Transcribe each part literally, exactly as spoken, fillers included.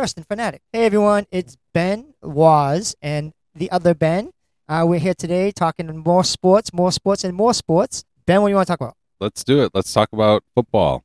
First And Fanatic. Hey everyone, it's Ben, Waz, and the other Ben. Uh, we're here today talking more sports, more sports, and more sports. Ben, what do you want to talk about? Let's do it. Let's talk about football.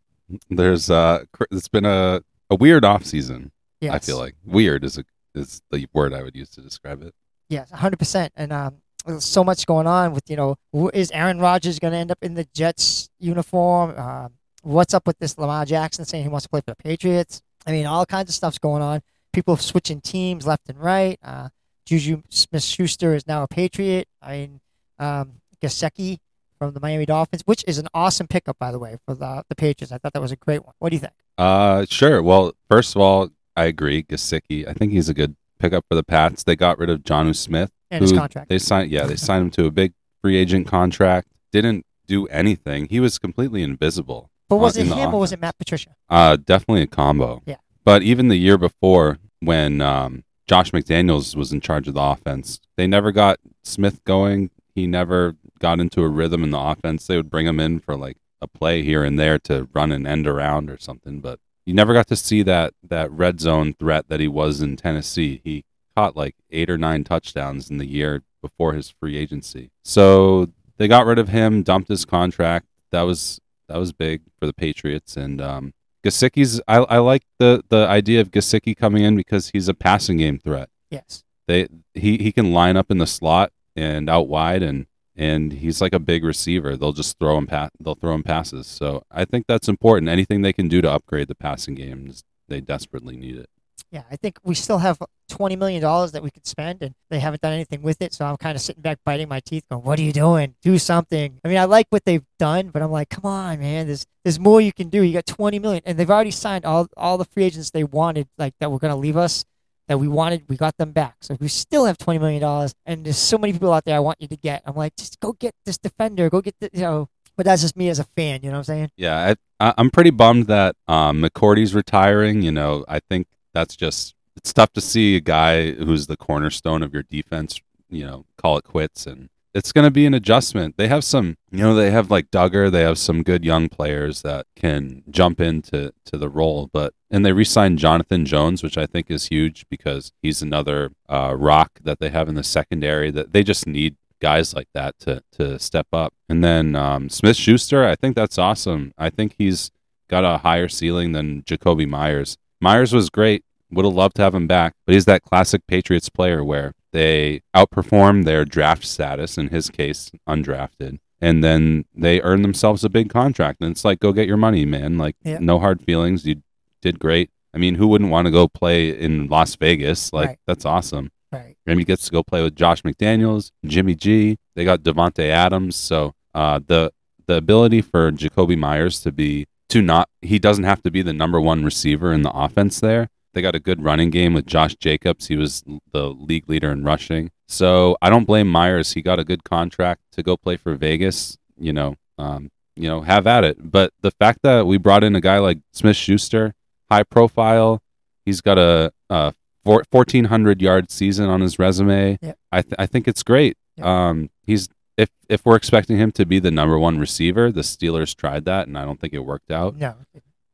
There's uh, it's been a, a weird off season. Yes. I feel like weird is a, is the word I would use to describe it. Yes, one hundred percent. And um, there's so much going on with, you know, is Aaron Rodgers going to end up in the Jets uniform? Uh, what's up with this Lamar Jackson saying he wants to play for the Patriots? I mean, all kinds of stuff's going on. People switching teams left and right. Uh, Juju Smith-Schuster is now a Patriot. I mean, um, Gesicki from the Miami Dolphins, which is an awesome pickup, by the way, for the, the Patriots. I thought that was a great one. What do you think? Uh, sure. Well, first of all, I agree. Gesicki, I think he's a good pickup for the Pats. They got rid of Juju Smith. And his contract. They signed, yeah, they signed him to a big free agent contract. Didn't do anything. He was completely invisible. But was it him or was it Matt Patricia? Uh, definitely a combo. Yeah. But even the year before, when um, Josh McDaniels was in charge of the offense, they never got Smith going. He never got into a rhythm in the offense. They would bring him in for like a play here and there to run an end around or something. But you never got to see that that red zone threat that he was in Tennessee. He caught like eight or nine touchdowns in the year before his free agency. So they got rid of him, dumped his contract. That was... That was big for the Patriots. And um, Gesicki's, I, I like the, the idea of Gesicki coming in because he's a passing game threat. Yes. They he, he can line up in the slot and out wide, and and he's like a big receiver. They'll just throw him pa- they'll throw him passes. So I think that's important. Anything they can do to upgrade the passing game, they desperately need it. Yeah, I think we still have twenty million dollars that we could spend, and they haven't done anything with it, so I'm kind of sitting back biting my teeth going, what are you doing? Do something. I mean, I like what they've done, but I'm like, come on, man. There's there's more you can do. You got twenty million dollars, and they've already signed all, all the free agents they wanted, like that were going to leave us, that we wanted. We got them back. So we still have twenty million dollars, and there's so many people out there I want you to get. I'm like, just go get this defender. Go get the, you know. But that's just me as a fan, you know what I'm saying? Yeah, I, I'm pretty bummed that um, McCourty's retiring. You know, I think that's just, it's tough to see a guy who's the cornerstone of your defense, you know, call it quits. And it's going to be an adjustment. They have some, you know, they have like Duggar. They have some good young players that can jump into to the role. But, and they re-signed Jonathan Jones, which I think is huge because he's another uh, rock that they have in the secondary that they just need guys like that to, to step up. And then um, Smith-Schuster, I think that's awesome. I think he's got a higher ceiling than Jacoby Myers. Myers was great. Would have loved to have him back, but he's that classic Patriots player where they outperform their draft status, in his case, undrafted, and then they earn themselves a big contract. And it's like, go get your money, man. Like, yeah. No hard feelings. You did great. I mean, who wouldn't want to go play in Las Vegas? Like, right. That's awesome. Right. And he gets to go play with Josh McDaniels, Jimmy G. They got Devontae Adams. So uh, the the ability for Jacoby Myers to be, to not, he doesn't have to be the number one receiver in the offense there. They got a good running game with Josh Jacobs. He was the league leader in rushing. So I don't blame Myers. He got a good contract to go play for Vegas. You know, um, you know, have at it. But the fact that we brought in a guy like Smith-Schuster, high profile, he's got a, a four, fourteen hundred yard season on his resume. Yep. I th- I think it's great. Yep. Um, he's if if we're expecting him to be the number one receiver, the Steelers tried that, and I don't think it worked out. No.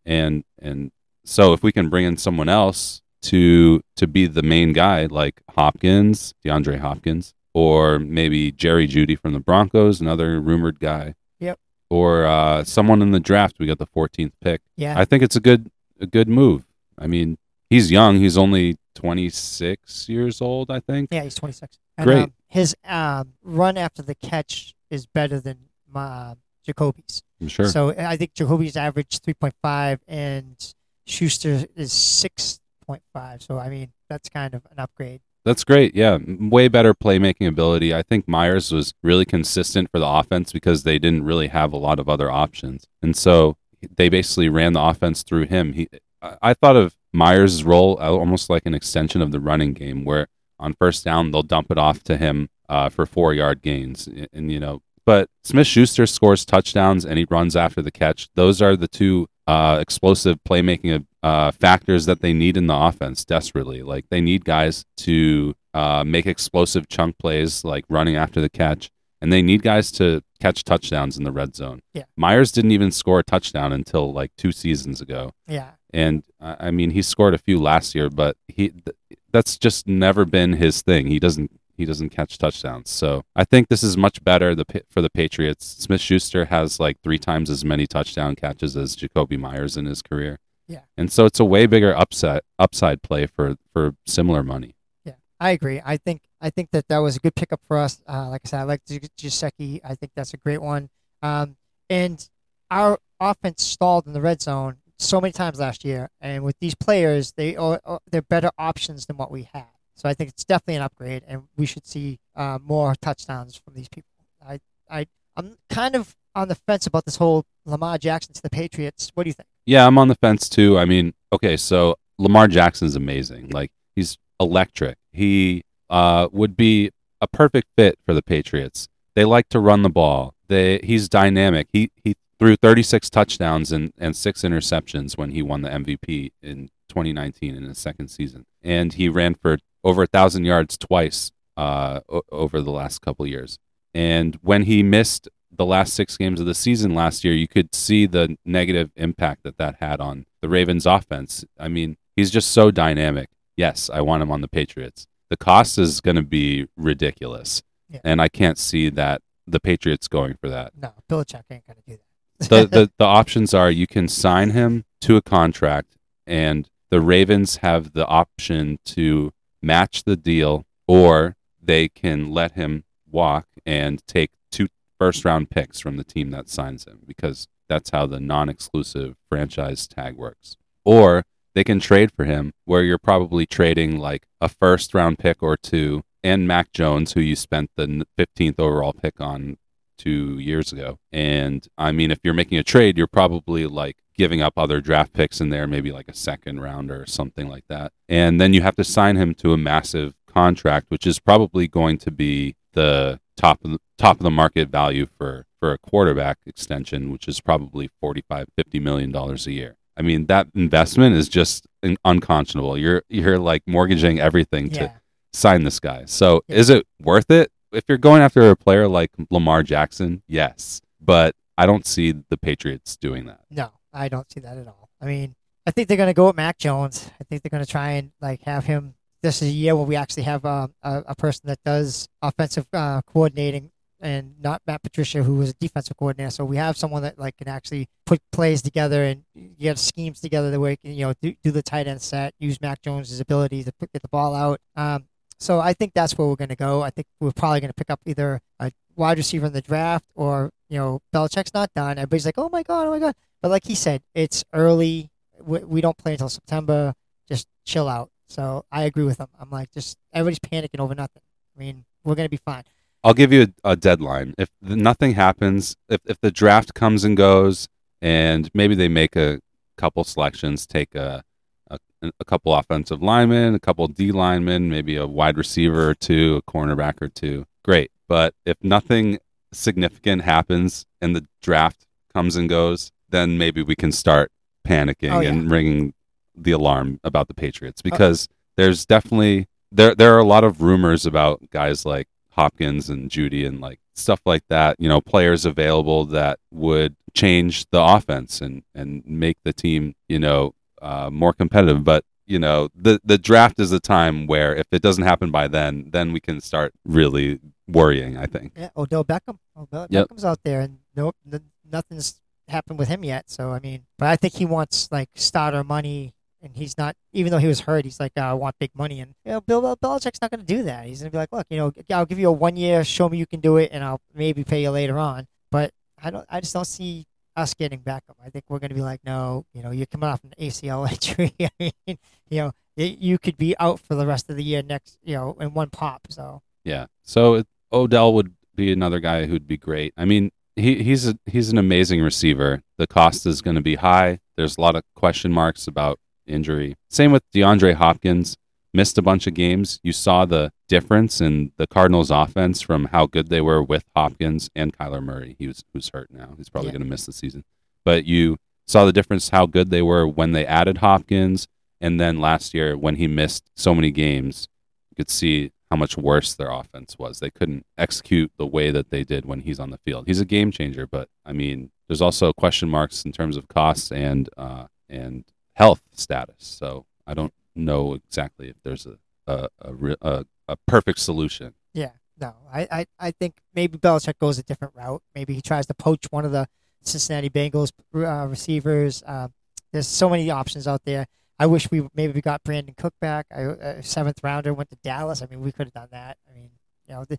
And and. So if we can bring in someone else to to be the main guy, like Hopkins, DeAndre Hopkins, or maybe Jerry Jeudy from the Broncos, another rumored guy. Yep. Or uh, someone in the draft. We got the fourteenth pick. Yeah. I think it's a good a good move. I mean, he's young. He's only twenty-six years old, I think. Yeah, he's twenty-six. And, great. Um, his um, run after the catch is better than uh, Jacoby's. I'm sure. So I think Jacoby's averaged three point five and Schuster is six point five, so I mean that's kind of an upgrade. That's great, yeah. Way better playmaking ability. I think Myers was really consistent for the offense because they didn't really have a lot of other options, and so they basically ran the offense through him. He, I thought of Myers' role almost like an extension of the running game, where on first down they'll dump it off to him uh, for four yard gains, and, and you know. But Smith-Schuster scores touchdowns and he runs after the catch. Those are the two uh, explosive playmaking uh, factors that they need in the offense desperately. Like they need guys to uh, make explosive chunk plays, like running after the catch, and they need guys to catch touchdowns in the red zone. Yeah. Myers didn't even score a touchdown until like two seasons ago. Yeah, And I mean, he scored a few last year, but he th- that's just never been his thing. He doesn't he doesn't catch touchdowns. So I think this is much better the for the Patriots. Smith-Schuster has like three times as many touchdown catches as Jacoby Myers in his career. Yeah. And so it's a way bigger upside upside play for, for similar money. Yeah, I agree. I think I think that that was a good pickup for us. Uh, like I said, I like Gesicki. I think that's a great one. Um, and our offense stalled in the red zone so many times last year, and with these players, they are, are they're better options than what we had. So I think it's definitely an upgrade, and we should see uh, more touchdowns from these people. I I I'm kind of on the fence about this whole Lamar Jackson to the Patriots. What do you think? Yeah, I'm on the fence too. I mean, okay, so Lamar Jackson's amazing. Like, he's electric. He uh would be a perfect fit for the Patriots. They like to run the ball. They he's dynamic. He he. Threw thirty-six touchdowns and, and six interceptions when he won the M V P in twenty nineteen in his second season. And he ran for over one thousand yards twice uh, o- over the last couple of years. And when he missed the last six games of the season last year, you could see the negative impact that that had on the Ravens' offense. I mean, he's just so dynamic. Yes, I want him on the Patriots. The cost is going to be ridiculous. Yeah. And I can't see that the Patriots going for that. No, Belichick ain't going to do that. the, the the options are you can sign him to a contract, and the Ravens have the option to match the deal, or they can let him walk and take two first round picks from the team that signs him, because that's how the non-exclusive franchise tag works. Or they can trade for him, where you're probably trading like a first round pick or two and Mac Jones, who you spent the fifteenth overall pick on two years ago. And I mean, if you're making a trade, you're probably like giving up other draft picks in there, maybe like a second rounder or something like that. And then you have to sign him to a massive contract, which is probably going to be the top of the, top of the market value for, for a quarterback extension, which is probably forty-five, fifty million dollars a year. I mean, that investment is just unconscionable. You're, you're like mortgaging everything yeah. to sign this guy. So yeah. is it worth it? If you're going after a player like Lamar Jackson, yes. But I don't see the Patriots doing that. No, I don't see that at all. I mean, I think they're going to go with Mac Jones. I think they're going to try and like have him. This is a year where we actually have uh, a, a person that does offensive uh, coordinating, and not Matt Patricia, who was a defensive coordinator. So we have someone that like can actually put plays together and get schemes together the way, you know, do, do the tight end set, use Mac Jones' ability to put, get the ball out. Um, So I think that's where we're going to go. I think we're probably going to pick up either a wide receiver in the draft, or, you know, Belichick's not done. Everybody's like, oh, my God, oh, my God. But like he said, it's early. We, we don't play until September. Just chill out. So I agree with him. I'm like, just everybody's panicking over nothing. I mean, we're going to be fine. I'll give you a, a deadline. If nothing happens, if, if the draft comes and goes, and maybe they make a couple selections, take a a couple offensive linemen, a couple D linemen, maybe a wide receiver or two, a cornerback or two. Great. But if nothing significant happens and the draft comes and goes, then maybe we can start panicking oh, yeah. and ringing the alarm about the Patriots, because oh. there's definitely, there there are a lot of rumors about guys like Hopkins and Jeudy and like stuff like that, you know, players available that would change the offense and, and make the team, you know, Uh, more competitive. But you know, the the draft is the time where if it doesn't happen by then, then we can start really worrying. I think. Yeah, Odell Beckham. Odell yep. Beckham's out there, and no, n- nothing's happened with him yet. So I mean, but I think he wants like starter money, and he's not. Even though he was hurt, he's like, oh, I want big money, and you know, Bill Belichick's not going to do that. He's going to be like, look, you know, I'll give you a one year, show me you can do it, and I'll maybe pay you later on. But I don't. I just don't see us getting back up. I think we're going to be like, no, you know, you're coming off an A C L injury. I mean, you know, it, you could be out for the rest of the year next, you know, in one pop. So yeah, so it, Odell would be another guy who'd be great. I mean, he he's a, he's an amazing receiver. The cost is going to be high. There's a lot of question marks about injury. Same with DeAndre Hopkins. Missed a bunch of games. You saw the difference in the Cardinals' offense from how good they were with Hopkins and Kyler Murray. He was who's hurt now. He's probably yeah. going to miss the season. But you saw the difference how good they were when they added Hopkins, and then last year when he missed so many games, you could see how much worse their offense was. They couldn't execute the way that they did when he's on the field. He's a game changer, but I mean, there's also question marks in terms of costs and uh, and health status. So I don't know exactly if there's a a a, a, a perfect solution. Yeah, no, I, I, I think maybe Belichick goes a different route. Maybe he tries to poach one of the Cincinnati Bengals uh, receivers. Uh, there's so many options out there. I wish we maybe we got Brandon Cook back. I, uh, seventh rounder went to Dallas. I mean, we could have done that. I mean, you know, the,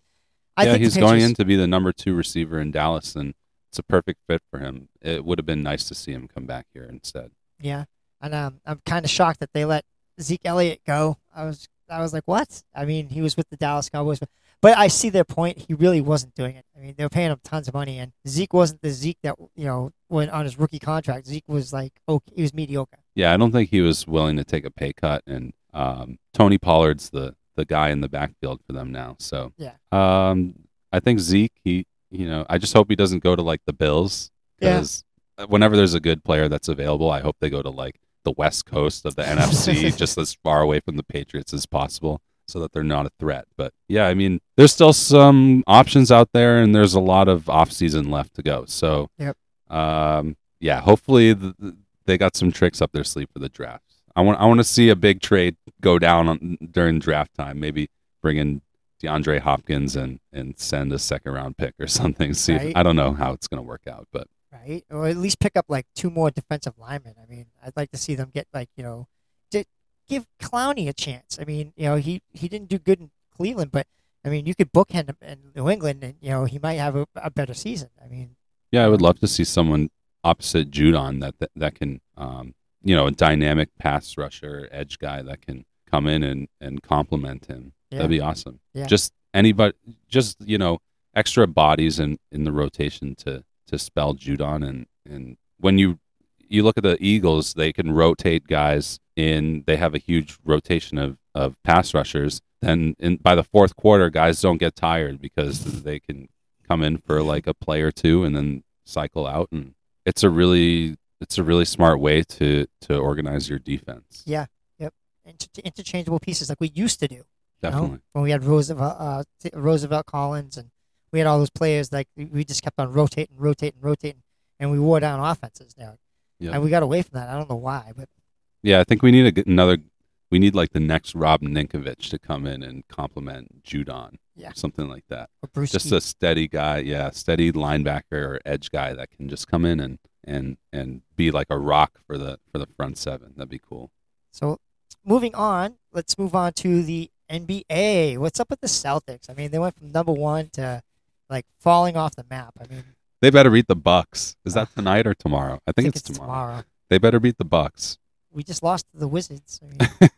I yeah, think he's going in to be the number two receiver in Dallas, and it's a perfect fit for him. It would have been nice to see him come back here instead. Yeah, and um, I'm kind of shocked that they let Zeke Elliott go. I was, I was like, what? I mean, he was with the Dallas Cowboys, but, but I see their point. He really wasn't doing it. I mean, they were paying him tons of money, and Zeke wasn't the Zeke that you know went on his rookie contract. Zeke was like, okay, he was mediocre. Yeah, I don't think he was willing to take a pay cut, and um, Tony Pollard's the the guy in the backfield for them now. So yeah, um, I think Zeke, he, you know, I just hope he doesn't go to like the Bills, because yeah. whenever there's a good player that's available, I hope they go to like the West Coast of the N F C, just as far away from the Patriots as possible, so that they're not a threat. But yeah, I mean, there's still some options out there, and there's a lot of off season left to go. So yep. um, yeah, hopefully the, the, they got some tricks up their sleeve for the draft. I want I want to see a big trade go down on, during draft time. Maybe bring in DeAndre Hopkins and, and send a second round pick or something. See, right. if, I don't know how it's going to work out, but right, or at least pick up like two more defensive linemen. I mean, I'd like to see them get like you know, to give Clowney a chance. I mean, you know, he, he didn't do good in Cleveland, but I mean, you could bookend him in New England, and you know, he might have a, a better season. I mean, yeah, I would love to see someone opposite Judon that that, that can. Um, you know, a dynamic pass rusher, edge guy that can come in and, and compliment him. Yeah. That'd be awesome. Yeah. Just anybody, just, you know, extra bodies in, in the rotation to, to spell Judon. And, and when you, you look at the Eagles, they can rotate guys in. They have a huge rotation of, of pass rushers. Then in, by the fourth quarter, guys don't get tired because they can come in for like a play or two and then cycle out. And it's a really... It's a really smart way to, to organize your defense. Yeah, yep. Inter- interchangeable pieces like we used to do. Definitely. Know? When we had Roosevelt, uh, Roosevelt Collins, and we had all those players, like we just kept on rotating, rotating, rotating, and we wore down offenses now. Yep. And we got away from that. I don't know why, but yeah, I think we need a, another. We need like the next Rob Ninkovich to come in and compliment Judon. Yeah, something like that. Or Bruce just Keith. A steady guy. Yeah, steady linebacker or edge guy that can just come in and. and and be like a rock for the for the front seven. That'd be cool. So moving on, let's move on to the N B A. What's up with the Celtics? I mean, they went from number one to like falling off the map. I mean, they better beat the Bucks. Is that uh, tonight or tomorrow? I think, I think it's, it's tomorrow. tomorrow. They better beat the Bucks. We just lost to the Wizards. I mean,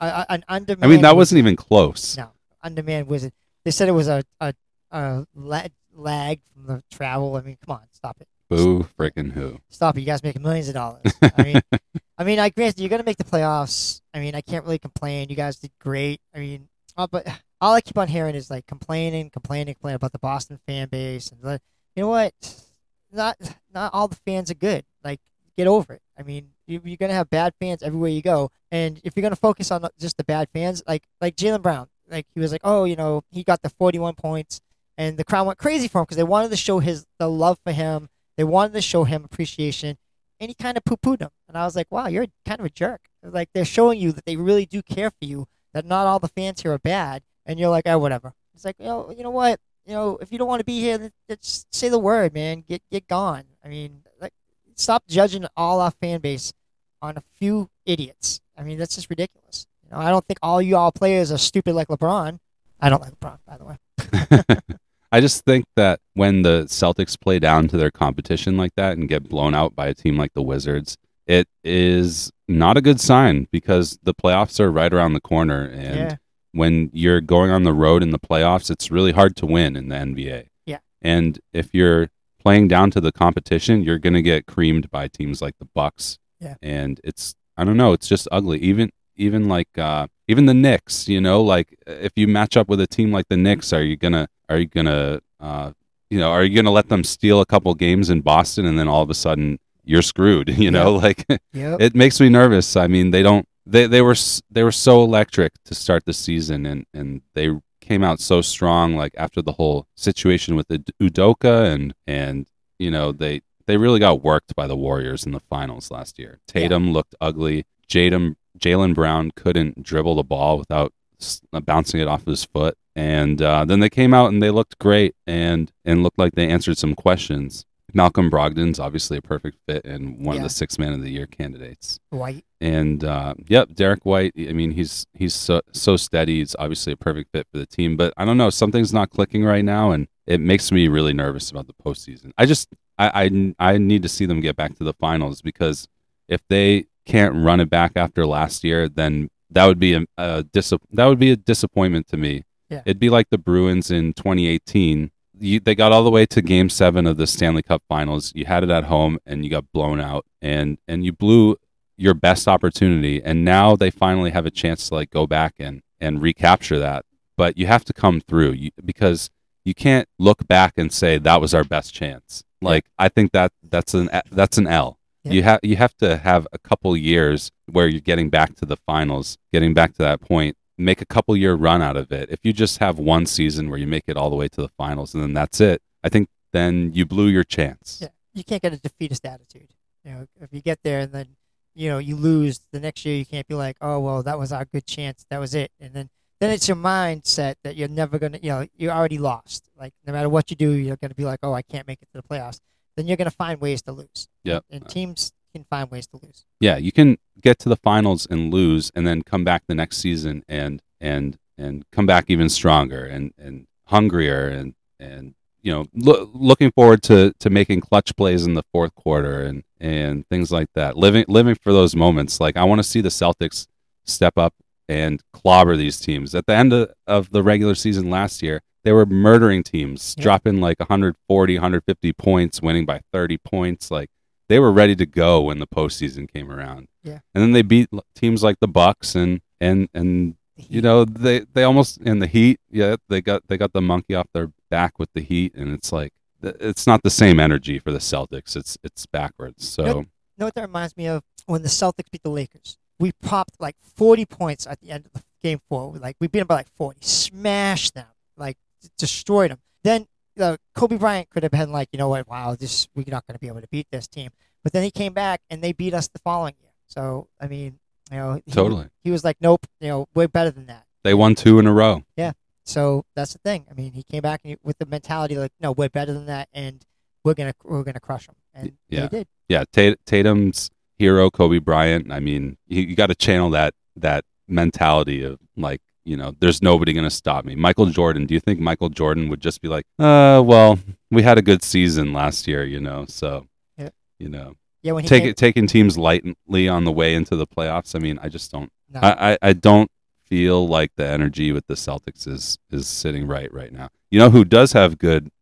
a, an undermanned I mean, that wasn't wizard. Even close. No, undermanned Wizard. They said it was a a, a lag, lag from the travel. I mean, come on, stop it. Boo freaking who. Stop it. You guys make millions of dollars. I mean, I mean, I grant you're going to make the playoffs. I mean, I can't really complain. You guys did great. I mean, all, but all I keep on hearing is like complaining, complaining, complaining about the Boston fan base. And like, you know what? Not not all the fans are good. Like, get over it. I mean, you, you're going to have bad fans everywhere you go. And if you're going to focus on just the bad fans, like like Jaylen Brown, like he was like, oh, you know, he got the forty-one points. And the crowd went crazy for him because they wanted to show his the love for him. They wanted to show him appreciation, and he kind of poo-pooed him. And I was like, wow, you're kind of a jerk. Like, they're showing you that they really do care for you, that not all the fans here are bad, and you're like, oh, whatever. It's like, you know, you know what? You know, if you don't want to be here, then just say the word, man. Get get gone. I mean, like, stop judging all our fan base on a few idiots. I mean, that's just ridiculous. You know, I don't think all you all players are stupid like LeBron. I don't like LeBron, by the way. I just think that when the Celtics play down to their competition like that and get blown out by a team like the Wizards, it is not a good sign because the playoffs are right around the corner. And yeah. when you're going on the road in the playoffs, it's really hard to win in the N B A. Yeah. And if you're playing down to the competition, you're going to get creamed by teams like the Bucks. Yeah. And it's, I don't know, it's just ugly. Even, even like, uh, even the Knicks, you know, like if you match up with a team like the Knicks, are you going to, Are you gonna, uh, you know, are you gonna let them steal a couple games in Boston, and then all of a sudden you're screwed? You know, yep. like yep. It makes me nervous. I mean, they don't, they, they were they were so electric to start the season, and, and they came out so strong. Like after the whole situation with the Udoka, and and you know they They really got worked by the Warriors in the finals last year. Tatum yeah. looked ugly. Jadam, Jaylen Brown couldn't dribble the ball without bouncing it off his foot. And uh, then they came out and they looked great and, and looked like they answered some questions. Malcolm Brogdon's obviously a perfect fit and one yeah. of the six man of the year candidates. White. And, uh, yep, Derek White. I mean, he's he's so, so steady. He's obviously a perfect fit for the team. But I don't know. Something's not clicking right now, and it makes me really nervous about the postseason. I just I, I, I need to see them get back to the finals, because if they can't run it back after last year, then that would be a, a dis- that would be a disappointment to me. Yeah. It'd be like the Bruins in twenty eighteen. You, they got all the way to game seven of the Stanley Cup Finals. You had it at home and you got blown out, and, and you blew your best opportunity. And now they finally have a chance to like go back and, and recapture that. But you have to come through you, because you can't look back and say that was our best chance. Like I think that that's an that's an L. Yeah. You have you have to have a couple years where you're getting back to the finals, getting back to that point. Make a couple year run out of it. If you just have one season where you make it all the way to the finals and then that's it, I think then you blew your chance. Yeah, you can't get a defeatist attitude. You know, if you get there and then you know you lose the next year, you can't be like, oh well, that was our good chance, that was it. And then, then it's your mindset that you're never gonna, you know, you already lost. Like no matter what you do, you're gonna be like, oh, I can't make it to the playoffs. Then you're gonna find ways to lose. Yeah, and teams can find ways to lose. Yeah, you can get to the finals and lose, and then come back the next season and and and come back even stronger and, and hungrier and and you know lo- looking forward to, to making clutch plays in the fourth quarter and, and things like that. Living living for those moments. Like I want to see the Celtics step up and clobber these teams. At the end of, of the regular season last year, they were murdering teams, yeah. dropping like one forty, one fifty points, winning by thirty points. Like they were ready to go when the postseason came around. Yeah, and then they beat teams like the Bucks and and and you know they, they almost in the Heat. Yeah, they got they got the monkey off their back with the Heat, and it's like it's not the same energy for the Celtics. It's it's backwards. So you know, you know what that reminds me of? When the Celtics beat the Lakers, we popped like forty points at the end of game four. Like we beat them by like forty, smashed them, like d- destroyed them. Then uh, Kobe Bryant could have been like, you know what, wow, this we're not going to be able to beat this team. But then he came back and they beat us the following year. So I mean, you know, he, totally. He was like, nope, you know, we're better than that. They won two in a row. Yeah. So that's the thing. I mean, he came back and he, with the mentality like, no, we're better than that, and we're gonna we're gonna crush them. And yeah. they did. Yeah. T- Tatum's. Hero Kobe Bryant. I mean, you, you got to channel that that mentality of like, you know, there's nobody going to stop me. Michael Jordan. Do you think Michael Jordan would just be like, uh, well, we had a good season last year, you know, so yeah. you know, yeah, when he take came- it, taking teams lightly on the way into the playoffs. I mean, I just don't. No. I, I I don't feel like the energy with the Celtics is is sitting right right now. You know who does have good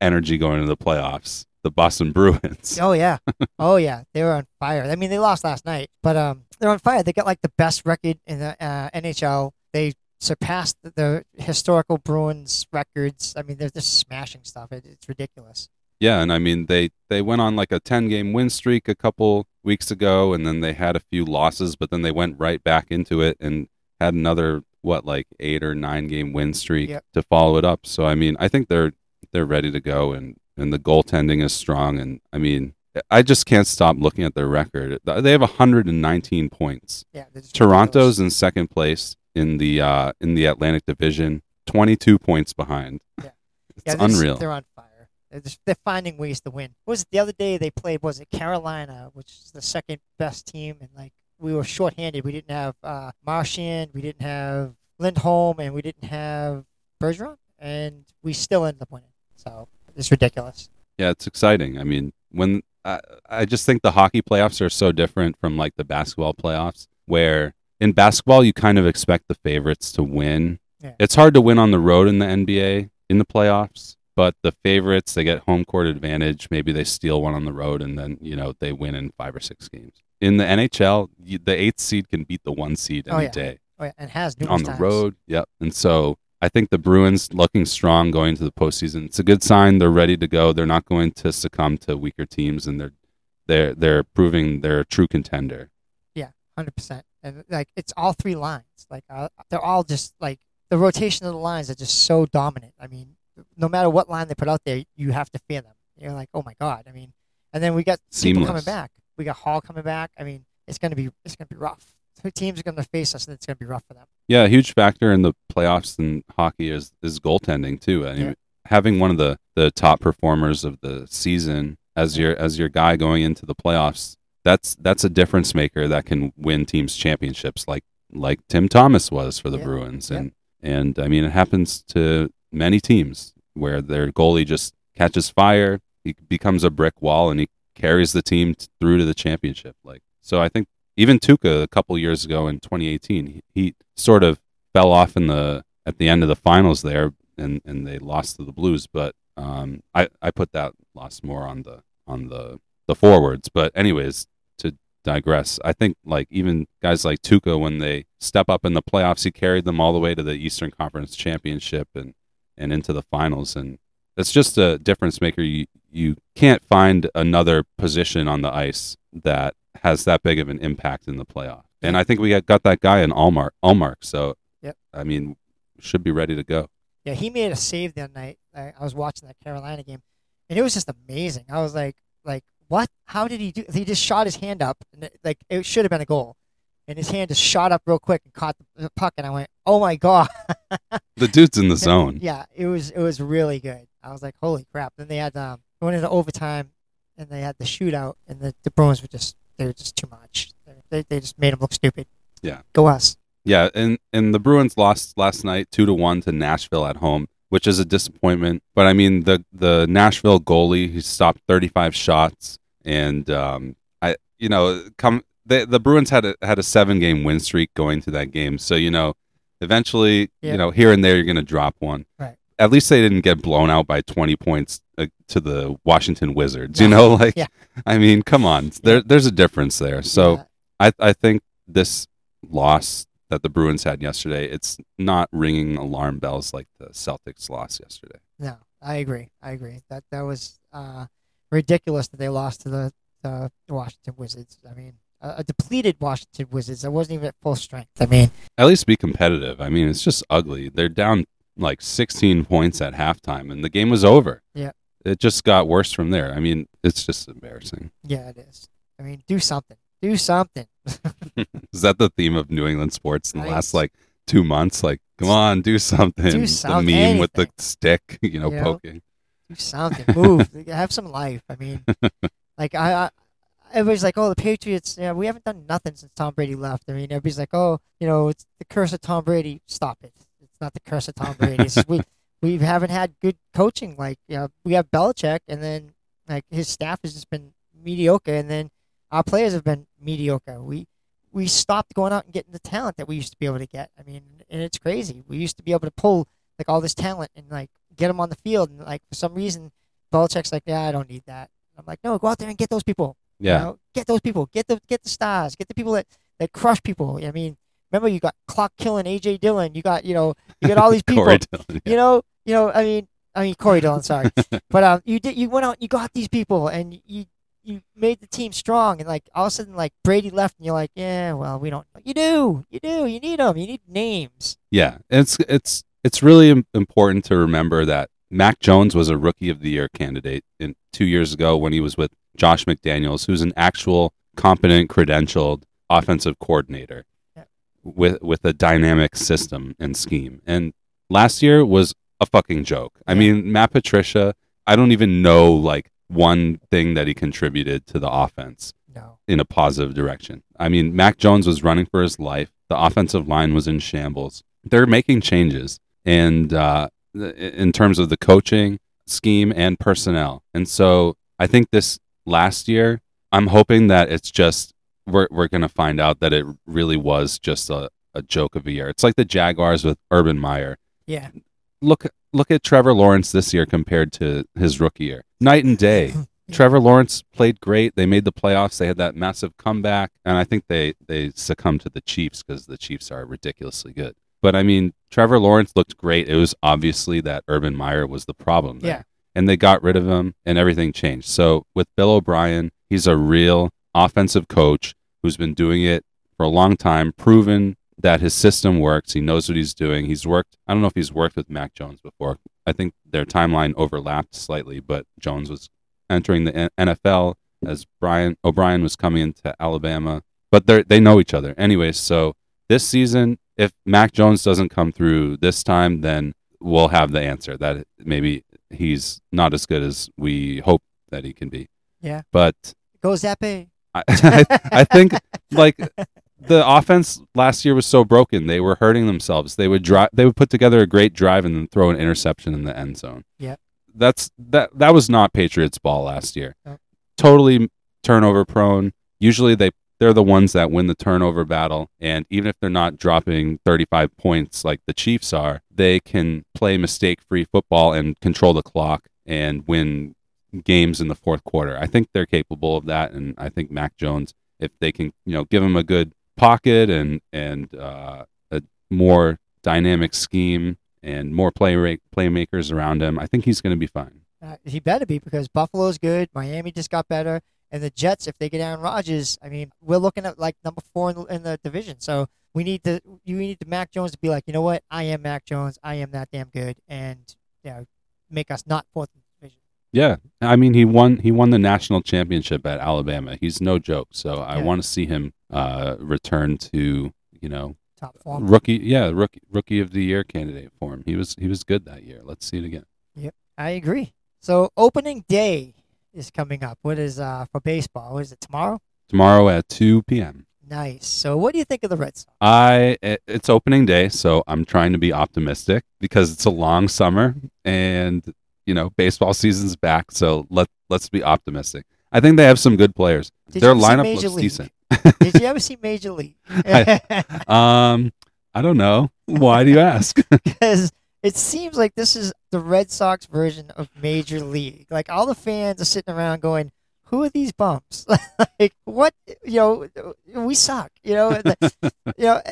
energy going into the playoffs? The Boston Bruins. Oh, yeah. Oh, yeah. They were on fire. I mean, they lost last night, but um, they're on fire. They got like the best record in the uh, N H L. They surpassed the, the historical Bruins records. I mean, they're just smashing stuff. It, it's ridiculous. Yeah, and I mean, they, they went on like a ten-game win streak a couple weeks ago, and then they had a few losses, but then they went right back into it and had another, what, like eight or nine-game win streak yep. to follow it up. So, I mean, I think they're they're ready to go, and and the goaltending is strong. And I mean, I just can't stop looking at their record. They have one hundred nineteen points. Yeah, Toronto's in second place in the uh, in the Atlantic Division, twenty-two points behind. Yeah, it's yeah, they're unreal. Just, they're on fire. They're, just, they're finding ways to win. What was it the other day they played? Was it Carolina, which is the second best team? And like we were shorthanded. We didn't have uh, Marchand, we didn't have Lindholm, and we didn't have Bergeron, and we still ended up winning. So. It's ridiculous. Yeah, it's exciting. I mean, when I, I just think the hockey playoffs are so different from like the basketball playoffs, where in basketball you kind of expect the favorites to win. Yeah. It's hard to win on the road in the N B A in the playoffs, but the favorites, they get home court advantage. Maybe they steal one on the road, and then you know they win in five or six games. In the N H L, you, the eighth seed can beat the one seed any oh, yeah. day. Oh, yeah. And has numerous on the times. Road. Yep, and so. I think the Bruins looking strong going to the postseason. It's a good sign. They're ready to go. They're not going to succumb to weaker teams, and they're they're they're proving they're a true contender. Yeah, one hundred percent. And like it's all three lines. Like uh, they're all just like the rotation of the lines are just so dominant. I mean, no matter what line they put out there, you have to fear them. You're like, oh my god. I mean, And then we got people coming back. We got Hall coming back. I mean, it's going to be it's going to be rough. Two teams are going to face us, and it's going to be rough for them. Yeah, a huge factor in the playoffs in hockey is is goaltending too. I mean, yeah. having one of the, the top performers of the season as yeah. your as your guy going into the playoffs, that's that's a difference maker that can win teams championships, like like Tim Thomas was for the yeah. Bruins, and yeah. and I mean, it happens to many teams where their goalie just catches fire, he becomes a brick wall, and he carries the team t- through to the championship. Like, so I think even Tuca a couple years ago in twenty eighteen, he, he sort of fell off in the at the end of the finals there, and, and they lost to the Blues. But um, I, I put that loss more on the on the, the forwards. But anyways, to digress, I think like even guys like Tuca, when they step up in the playoffs, he carried them all the way to the Eastern Conference Championship and, and into the finals. And it's just a difference maker. You you can't find another position on the ice that has that big of an impact in the playoff. And I think we got that guy in Allmark. Allmark. So, yep. I mean, should be ready to go. Yeah, he made a save that night. I, I was watching that Carolina game, and it was just amazing. I was like, like what? How did he do? He just shot his hand up, and it, like it should have been a goal. And his hand just shot up real quick and caught the puck, and I went, "Oh my god!" The dude's in the zone. Yeah, it was it was really good. I was like, "Holy crap!" Then they had um, they went into overtime, and they had the shootout, and the, the Bruins were just they were just too much. They they just made them look stupid. Yeah, go us. Yeah, and and the Bruins lost last night two to one to Nashville at home, which is a disappointment. But I mean, the the Nashville goalie, he stopped thirty-five shots, and um, I you know come. The, the Bruins had a had a seven game win streak going to that game, so you know, eventually, yeah. you know, here and there you're going to drop one. Right. At least they didn't get blown out by twenty points uh, to the Washington Wizards. You know, like yeah. I mean, come on, yeah. there there's a difference there. So yeah. I I think this loss that the Bruins had yesterday, it's not ringing alarm bells like the Celtics loss yesterday. No, I agree. I agree that that was uh, ridiculous that they lost to the, the Washington Wizards. I mean. A depleted Washington Wizards. I wasn't even at full strength. I mean, at least be competitive. I mean, it's just ugly. They're down like sixteen points at halftime, and the game was over. Yeah, it just got worse from there. I mean, it's just embarrassing. Yeah, it is. I mean, do something. Do something. Is that the theme of New England sports in the right. last like two months? Like, come on, do something. Do something. The meme anything. With the stick, you know, you poking. Know? Do something. Move. Have some life. I mean, like I. I Everybody's like, oh, the Patriots, yeah, we haven't done nothing since Tom Brady left. I mean, everybody's like, oh, you know, it's the curse of Tom Brady. Stop it. It's not the curse of Tom Brady. It's, we we haven't had good coaching. Like, you know, we have Belichick, and then, like, his staff has just been mediocre, and then our players have been mediocre. We we stopped going out and getting the talent that we used to be able to get. I mean, and it's crazy. We used to be able to pull, like, all this talent and, like, get them on the field. And, like, for some reason, Belichick's like, yeah, I don't need that. I'm like, no, go out there and get those people. Yeah, you know, get those people, get the get the stars, get the people that, that crush people. I mean, remember you got clock killing A J Dillon, you got you know you got all these people, Corey Dillon, yeah. you know, you know. I mean, I mean Corey Dillon, sorry, but um, you did you went out, you got these people, and you you made the team strong, and like all of a sudden like Brady left, and you're like, yeah, well we don't, you do, you do, you need them, you need names. Yeah, it's it's it's really important to remember that Mac Jones was a Rookie of the Year candidate in two years ago when he was with Josh McDaniels, who's an actual competent, credentialed offensive coordinator yeah. with with a dynamic system and scheme. And last year was a fucking joke. Yeah. I mean, Matt Patricia, I don't even know like one thing that he contributed to the offense no. in a positive direction. I mean, Mac Jones was running for his life. The offensive line was in shambles. They're making changes, and uh, in terms of the coaching scheme and personnel. And so I think this last year, I'm hoping that it's just we're we're gonna find out that it really was just a, a joke of a year. It's like the Jaguars with Urban Meyer. Yeah. Look look at Trevor Lawrence this year compared to his rookie year. Night and day. yeah. Trevor Lawrence played great. They made the playoffs. They had that massive comeback, and I think they they succumbed to the Chiefs because the Chiefs are ridiculously good. But I mean, Trevor Lawrence looked great. It was obviously that Urban Meyer was the problem there. Yeah. And they got rid of him, and everything changed. So with Bill O'Brien, he's a real offensive coach who's been doing it for a long time, proven that his system works. He knows what he's doing. He's worked. I don't know if he's worked with Mac Jones before. I think their timeline overlapped slightly, but Jones was entering the N F L. as Brian O'Brien was coming into Alabama, but they they know each other anyway. So this season, if Mac Jones doesn't come through this time, then we'll have the answer that maybe he's not as good as we hope that he can be. Yeah, but go Zappe. I, I, I think like the offense last year was so broken; they were hurting themselves. They would drive, they would put together a great drive and then throw an interception in the end zone. Yeah, that's that. That was not Patriots ball last year. Oh. Totally turnover prone. Usually they they're the ones that win the turnover battle, and even if they're not dropping thirty-five points like the Chiefs are, they can play mistake-free football and control the clock and win games in the fourth quarter. I think they're capable of that, and I think Mac Jones, if they can, you know, give him a good pocket and and uh, a more dynamic scheme and more play rate, playmakers around him, I think he's going to be fine. Uh, he better be, because Buffalo's good, Miami just got better, and the Jets, if they get Aaron Rodgers, I mean, we're looking at like number four in the, in the division. So we need to, you need the Mac Jones to be like, you know what, I am Mac Jones, I am that damn good, and you know, make us not fourth in the division. Yeah, I mean, he won he won the national championship at Alabama. He's no joke. So I yeah. want to see him uh, return to, you know, top form. Rookie, yeah, rookie rookie of the year candidate for him. He was he was good that year. Let's see it again. Yep, I agree. So opening day is coming up. What is uh for baseball? What is it, tomorrow? Tomorrow at two p.m. Nice. So what do you think of the Red Sox? I it's opening day, so I'm trying to be optimistic because it's a long summer and you know baseball season's back. So let let's be optimistic. I think they have some good players. Did Their lineup looks League? decent. Did you ever see Major League? I, um, I don't know. Why do you ask? Because it seems like this is the Red Sox version of Major League. Like, all the fans are sitting around going, who are these bumps? Like, what? You know, we suck. You know, the, you know,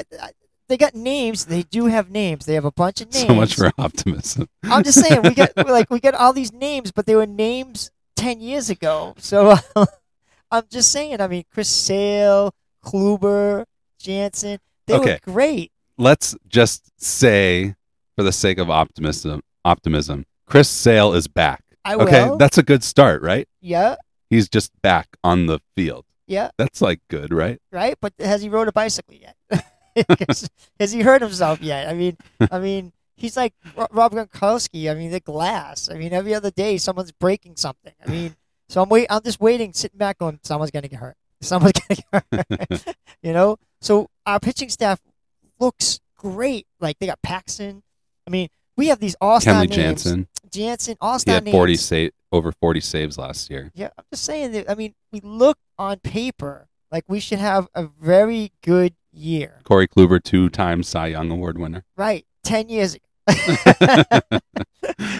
they got names. They do have names. They have a bunch of names. So much for optimism. I'm just saying, we got, like, we got all these names, but they were names ten years ago. So uh, I'm just saying, I mean, Chris Sale, Kluber, Jansen, they okay. were great. Let's just say, for the sake of optimism, optimism, Chris Sale is back. I will. Okay, that's a good start, right? Yeah. He's just back on the field. Yeah. That's like good, right? Right, but has he rode a bicycle yet? Has he hurt himself yet? I mean, I mean, he's like Rob Gronkowski. I mean, the glass. I mean, every other day someone's breaking something. I mean, so I'm wait. I'm just waiting, sitting back, going, someone's gonna get hurt. Someone's gonna get hurt. You know. So our pitching staff looks great. Like, they got Paxton. I mean, we have these all-star Kenley names. Jansen. Jansen, all-star names. He had forty names. Sa- over forty saves last year. Yeah, I'm just saying that, I mean, we look on paper like we should have a very good year. Corey Kluber, two-time Cy Young Award winner. Right, ten years ago.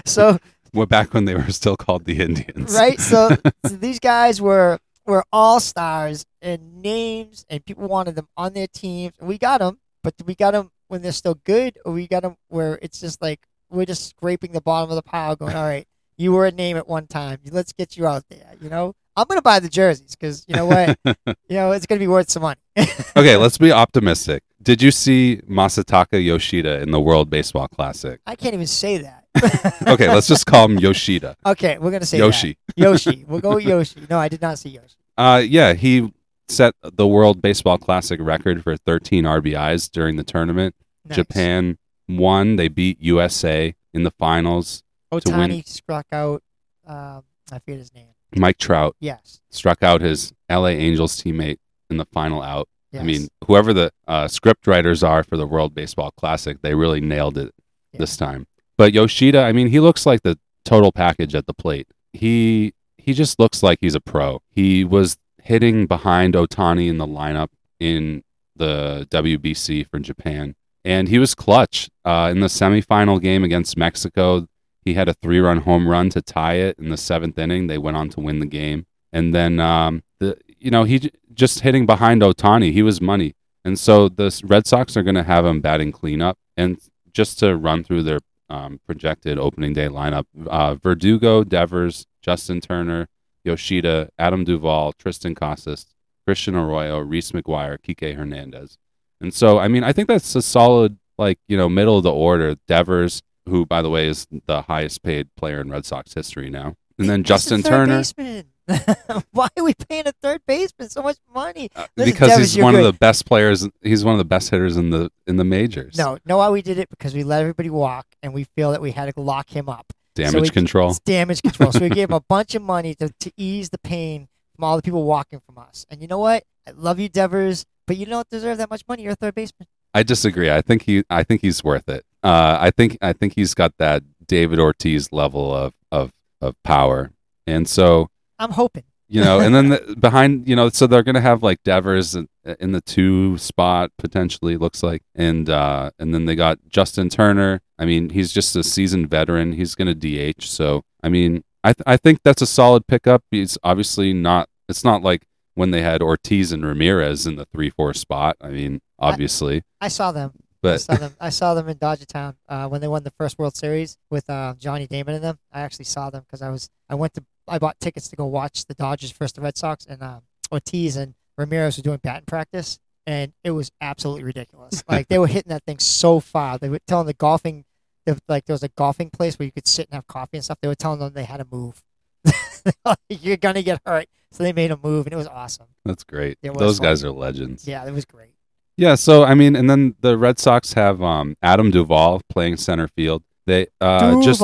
So we're back when they were still called the Indians. Right, so, so these guys were, were all-stars and names, and people wanted them on their teams. We got them, but we got them when they're still good, or we got them where it's just like we're just scraping the bottom of the pile going, all right, you were a name at one time. Let's get you out there, you know? I'm going to buy the jerseys because, you know what? You know, it's going to be worth some money. Okay, let's be optimistic. Did you see Masataka Yoshida in the World Baseball Classic? I can't even say that. Okay, let's just call him Yoshida. Okay, we're going to say Yoshi. That. Yoshi. We'll go with Yoshi. No, I did not see Yoshi. Uh, yeah, he set the World Baseball Classic record for thirteen R B Is during the tournament. Nice. Japan won. They beat U S A in the finals. Otani struck out, um, I forget his name. Mike Trout. Yes. Struck out his L A Angels teammate in the final out. Yes. I mean, whoever the uh, script writers are for the World Baseball Classic, they really nailed it yeah. this time. But Yoshida, I mean, he looks like the total package at the plate. He he just looks like he's a pro. He was hitting behind Otani in the lineup in the W B C for Japan. And he was clutch uh, in the semifinal game against Mexico. He had a three-run home run to tie it in the seventh inning. They went on to win the game. And then, um, the you know, he j- just hitting behind Otani, he was money. And so the Red Sox are going to have him batting cleanup. And just to run through their um, projected opening day lineup, uh, Verdugo, Devers, Justin Turner, Yoshida, Adam Duvall, Tristan Casas, Christian Arroyo, Reese McGuire, Kike Hernandez. And so, I mean, I think that's a solid, like, you know, middle of the order. Devers, who, by the way, is the highest paid player in Red Sox history now. And then Justin Turner. Why are we paying a third baseman so much money? Uh, Listen, because Devers, he's one good. of the best players. He's one of the best hitters in the in the majors. No, know why we did it? Because we let everybody walk, and we feel that we had to lock him up. Damage so we, control. It's damage control. So we gave him a bunch of money to, to ease the pain from all the people walking from us. And you know what? I love you, Devers, but you don't deserve that much money. You're a third baseman. I disagree. I think he. I think he's worth it. Uh, I think. I think he's got that David Ortiz level of of of power, and so. I'm hoping. You know, and then the, behind, you know, so they're going to have like Devers in, in the two spot potentially, looks like. And uh, and then they got Justin Turner. I mean, he's just a seasoned veteran. He's going to D H. So, I mean, I th- I think that's a solid pickup. He's obviously not, it's not like when they had Ortiz and Ramirez in the three four spot. I mean, obviously. I, I saw them. But I saw them. I saw them in Dodgertown uh, when they won the first World Series with uh, Johnny Damon in them. I actually saw them because I was I went to I bought tickets to go watch the Dodgers versus the Red Sox, and um, Ortiz and Ramirez were doing batting practice, and it was absolutely ridiculous. Like they were hitting that thing so far. They were telling the golfing, like there was a golfing place where you could sit and have coffee and stuff. They were telling them they had to move. You're gonna get hurt, so they made a move, and it was awesome. That's great. Those fun. guys are legends. Yeah, it was great. Yeah, so, I mean, and then the Red Sox have um, Adam Duvall playing center field. They uh, just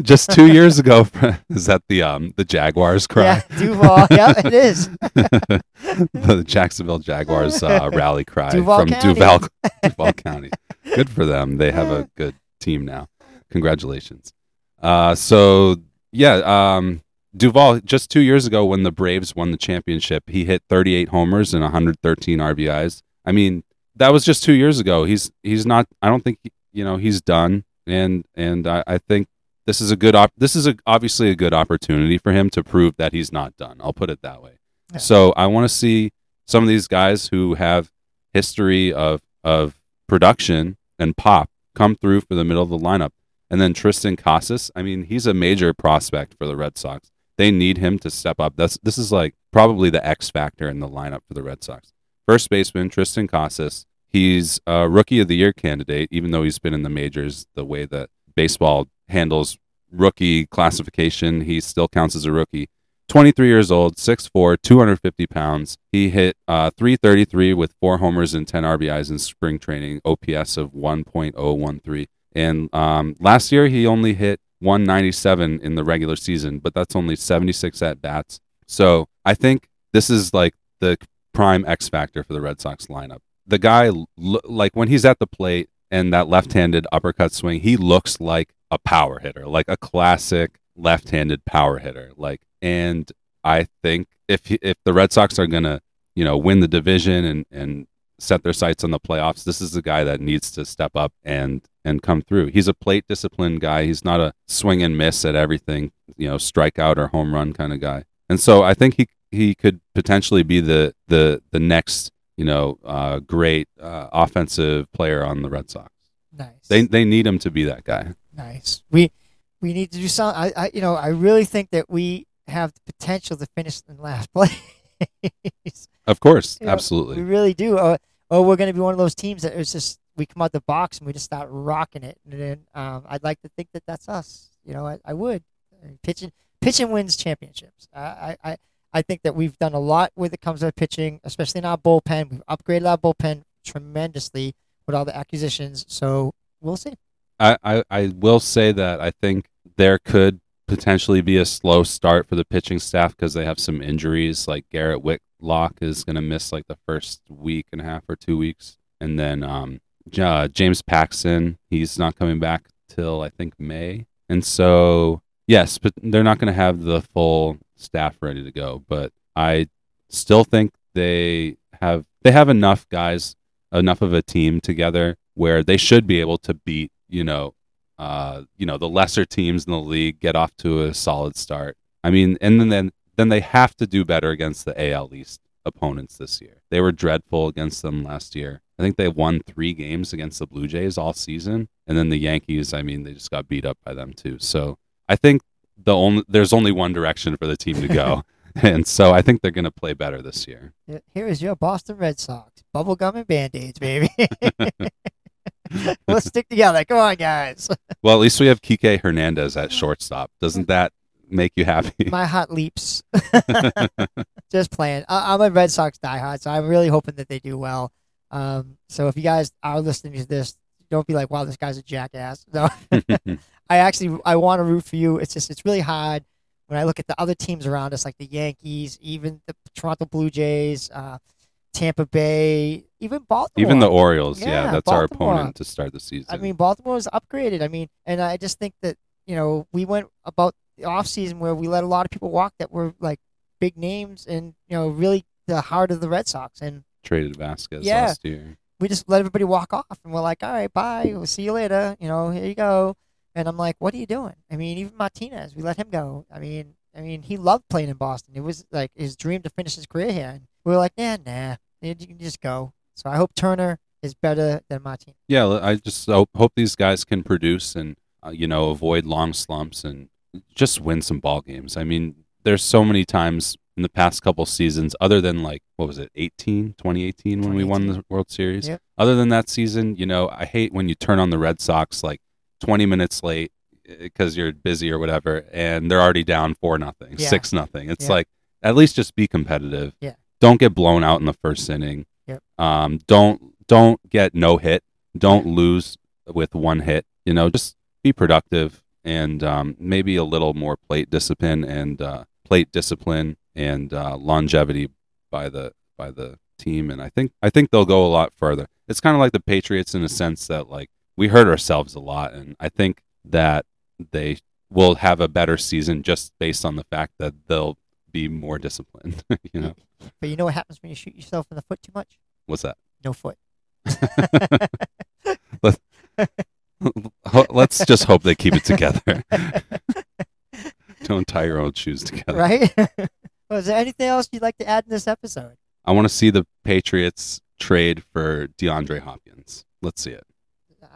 just two years ago, is that the um, the Jaguars cry? Yeah, Duvall. Yeah, it is. The Jacksonville Jaguars uh, rally cry Duval from County. Duval, Duval County. Good for them. They have a good team now. Congratulations. Uh, so, yeah, um, Duvall, just two years ago when the Braves won the championship, he hit thirty-eight homers and one hundred thirteen R B Is. I mean, that was just two years ago. He's he's not. I don't think you know he's done. And and I, I think this is a good. Op- this is a, obviously a good opportunity for him to prove that he's not done. I'll put it that way. Yeah. So I want to see some of these guys who have history of of production and pop come through for the middle of the lineup. And then Tristan Casas. I mean, he's a major prospect for the Red Sox. They need him to step up. That's this is like probably the X factor in the lineup for the Red Sox. First baseman, Tristan Casas, he's a Rookie of the Year candidate, even though he's been in the majors. The way that baseball handles rookie classification, he still counts as a rookie. twenty-three years old, six foot four, two hundred fifty pounds. He hit uh, three thirty-three with four homers and ten R B Is in spring training, O P S of one point oh one three. And um, last year, he only hit one ninety-seven in the regular season, but that's only seventy-six at-bats. So I think this is like the prime X factor for the Red Sox lineup. The guy, like when he's at the plate and that left-handed uppercut swing, he looks like a power hitter, like a classic left-handed power hitter. Like, and I think if he, if the Red Sox are gonna, you know, win the division and and set their sights on the playoffs, this is the guy that needs to step up and and come through. He's a plate disciplined guy. He's not a swing and miss at everything, you know, strikeout or home run kind of guy. And so I think he. He could potentially be the the the next you know uh, great uh, offensive player on the Red Sox. Nice. They they need him to be that guy. Nice. We we need to do some. I, I you know I really think that we have the potential to finish in last place. Of course, you know, absolutely. We really do. Oh, oh we're going to be one of those teams that it's just we come out the box and we just start rocking it. And then um, I'd like to think that that's us. You know, I, I would pitching pitching wins championships. I I. I I think that we've done a lot when it comes to pitching, especially in our bullpen. We've upgraded our bullpen tremendously with all the acquisitions. So we'll see. I, I, I will say that I think there could potentially be a slow start for the pitching staff because they have some injuries. Like Garrett Whitlock is going to miss like the first week and a half or two weeks. And then um, uh, James Paxton, he's not coming back till I think May. And so, yes, but they're not going to have the full staff ready to go, but I still think they have they have enough guys, enough of a team together where they should be able to beat you know uh you know the lesser teams in the league, get off to a solid start. I mean, and then then, then they have to do better against the A L East opponents this year. They were dreadful against them last year. I think they won three games against the Blue Jays all season, and then the Yankees, I mean, they just got beat up by them too. So I think The only there's only one direction for the team to go, and so I think they're going to play better this year. Here is your Boston Red Sox, bubblegum and Band-Aids, baby. Let's stick together. Come on, guys. Well, at least we have Kike Hernandez at shortstop. Doesn't that make you happy. My heart leaps. Just playing. I, I'm a Red Sox diehard, so I'm really hoping that they do well. Um, so if you guys are listening to this, don't be like, wow, this guy's a jackass. No. I actually, I want to root for you. It's just, it's really hard when I look at the other teams around us, like the Yankees, even the Toronto Blue Jays, uh, Tampa Bay, even Baltimore. Even the Orioles, yeah, yeah that's Baltimore. Our opponent to start the season. I mean, Baltimore is upgraded. I mean, and I just think that, you know, we went about the offseason where we let a lot of people walk that were like big names and, you know, really the heart of the Red Sox. And traded Vasquez yeah, last year. We just let everybody walk off, and we're like, all right, bye. We'll see you later. You know, here you go. And I'm like, what are you doing? I mean, even Martinez, we let him go. I mean, I mean, he loved playing in Boston. It was like his dream to finish his career here. And we were like, nah, nah, you can just go. So I hope Turner is better than Martinez. Yeah, I just hope, hope these guys can produce and, uh, you know, avoid long slumps and just win some ball games. I mean, there's so many times in the past couple seasons, other than like, what was it, eighteen, twenty eighteen when we won the World Series? Yep. Other than that season, you know, I hate when you turn on the Red Sox like, twenty minutes late because you're busy or whatever, and they're already down four nothing, yeah. six nothing. It's yeah. like, at least just be competitive. Yeah. Don't get blown out in the first inning. Yep. Um. Don't don't get no hit. Don't yeah. lose with one hit. You know, just be productive and um, maybe a little more plate discipline and uh, plate discipline and uh, longevity by the by the team. And I think I think they'll go a lot further. It's kind of like the Patriots in a sense that like. We hurt ourselves a lot, and I think that they will have a better season just based on the fact that they'll be more disciplined. You know, but you know what happens when you shoot yourself in the foot too much? What's that? No foot. let's, let's just hope they keep it together. Don't tie your own shoes together, right? Well, is there anything else you'd like to add in this episode? I want to see the Patriots trade for DeAndre Hopkins. Let's see it.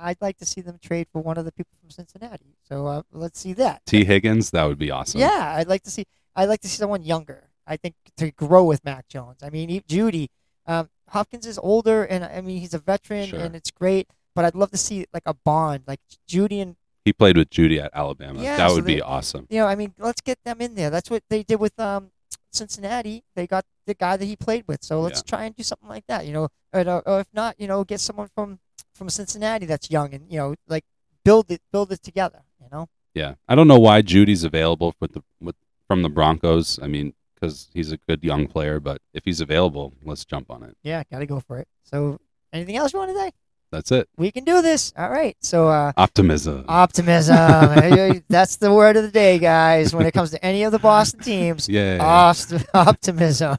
I'd like to see them trade for one of the people from Cincinnati. So uh, let's see that. T. Higgins, that would be awesome. Yeah, I'd like to see. I'd like to see someone younger. I think to grow with Mac Jones. I mean, he, Jeudy, um, Hopkins is older, and I mean he's a veteran, sure. and it's great. But I'd love to see like a bond, like Jeudy and. He played with Jeudy at Alabama. Yeah, that so would they, be awesome. You know, I mean, let's get them in there. That's what they did with um, Cincinnati. They got the guy that he played with. So let's yeah. try and do something like that. You know, or, or if not, you know, get someone from. From Cincinnati that's young and, you know, like build it, build it together, you know? Yeah. I don't know why Judy's available with the, with, from the Broncos. I mean, because he's a good young player, but if he's available, let's jump on it. Yeah. Got to go for it. So anything else you want to say? That's it. We can do this. All right. So uh, optimism, optimism. That's the word of the day, guys. When it comes to any of the Boston teams, yeah, op- optimism.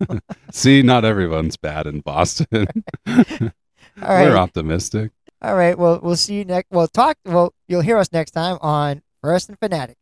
See, not everyone's bad in Boston. All right. We're optimistic. All right, well, we'll see you next. Well, talk. Well, you'll hear us next time on First and Fanatic.